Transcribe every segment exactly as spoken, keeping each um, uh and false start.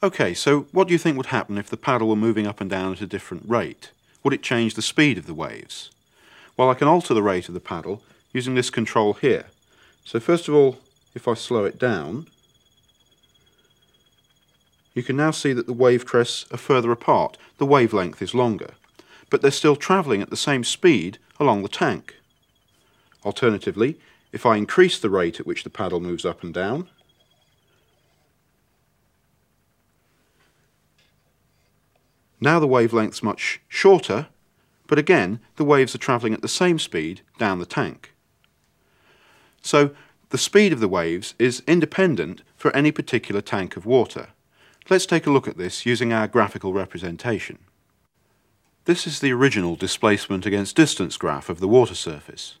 Okay, so what do you think would happen if the paddle were moving up and down at a different rate? Would it change the speed of the waves? Well, I can alter the rate of the paddle using this control here. So first of all, if I slow it down, you can now see that the wave crests are further apart, the wavelength is longer, but they're still travelling at the same speed along the tank. Alternatively, if I increase the rate at which the paddle moves up and down, now the wavelength's much shorter, but again, the waves are travelling at the same speed down the tank. So, the speed of the waves is independent for any particular tank of water. Let's take a look at this using our graphical representation. This is the original displacement against distance graph of the water surface.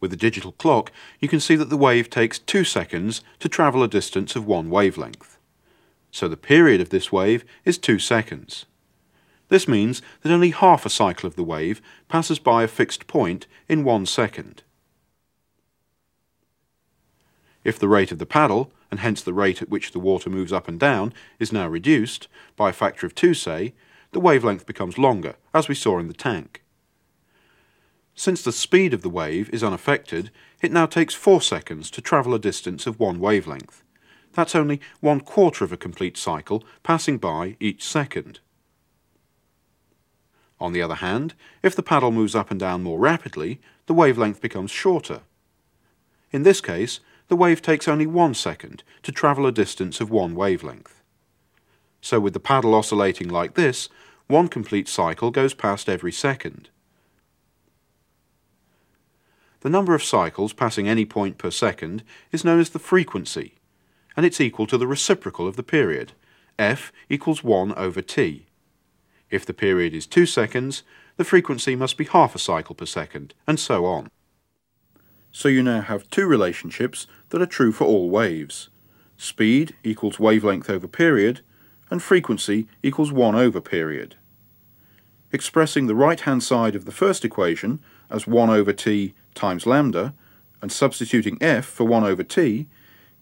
With a digital clock, you can see that the wave takes two seconds to travel a distance of one wavelength. So the period of this wave is two seconds. This means that only half a cycle of the wave passes by a fixed point in one second. If the rate of the paddle, and hence the rate at which the water moves up and down, is now reduced, by a factor of two say, the wavelength becomes longer, as we saw in the tank. Since the speed of the wave is unaffected, it now takes four seconds to travel a distance of one wavelength. That's only one quarter of a complete cycle passing by each second. On the other hand, if the paddle moves up and down more rapidly, the wavelength becomes shorter. In this case, the wave takes only one second to travel a distance of one wavelength. So with the paddle oscillating like this, one complete cycle goes past every second. The number of cycles passing any point per second is known as the frequency, and it's equal to the reciprocal of the period, f equals one over t. If the period is two seconds, the frequency must be half a cycle per second, and so on. So you now have two relationships that are true for all waves. Speed equals wavelength over period, and frequency equals one over period. Expressing the right-hand side of the first equation as one over t times lambda, and substituting f for one over t,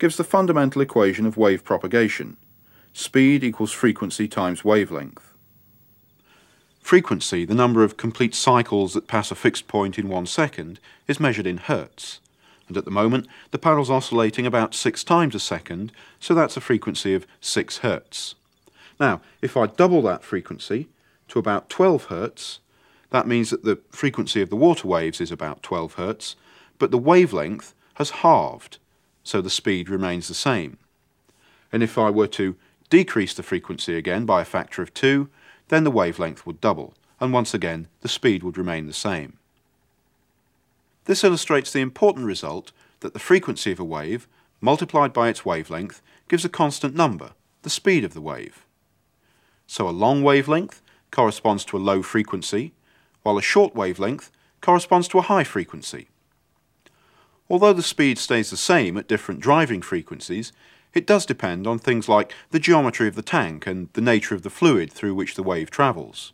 gives the fundamental equation of wave propagation. Speed equals frequency times wavelength. Frequency, the number of complete cycles that pass a fixed point in one second, is measured in hertz, and at the moment the paddle's oscillating about six times a second, so that's a frequency of six hertz. Now, if I double that frequency to about twelve hertz, that means that the frequency of the water waves is about twelve hertz, but the wavelength has halved, so the speed remains the same. And if I were to decrease the frequency again by a factor of two, then the wavelength would double, and once again the speed would remain the same. This illustrates the important result that the frequency of a wave, multiplied by its wavelength, gives a constant number, the speed of the wave. So a long wavelength corresponds to a low frequency, while a short wavelength corresponds to a high frequency. Although the speed stays the same at different driving frequencies, it does depend on things like the geometry of the tank and the nature of the fluid through which the wave travels.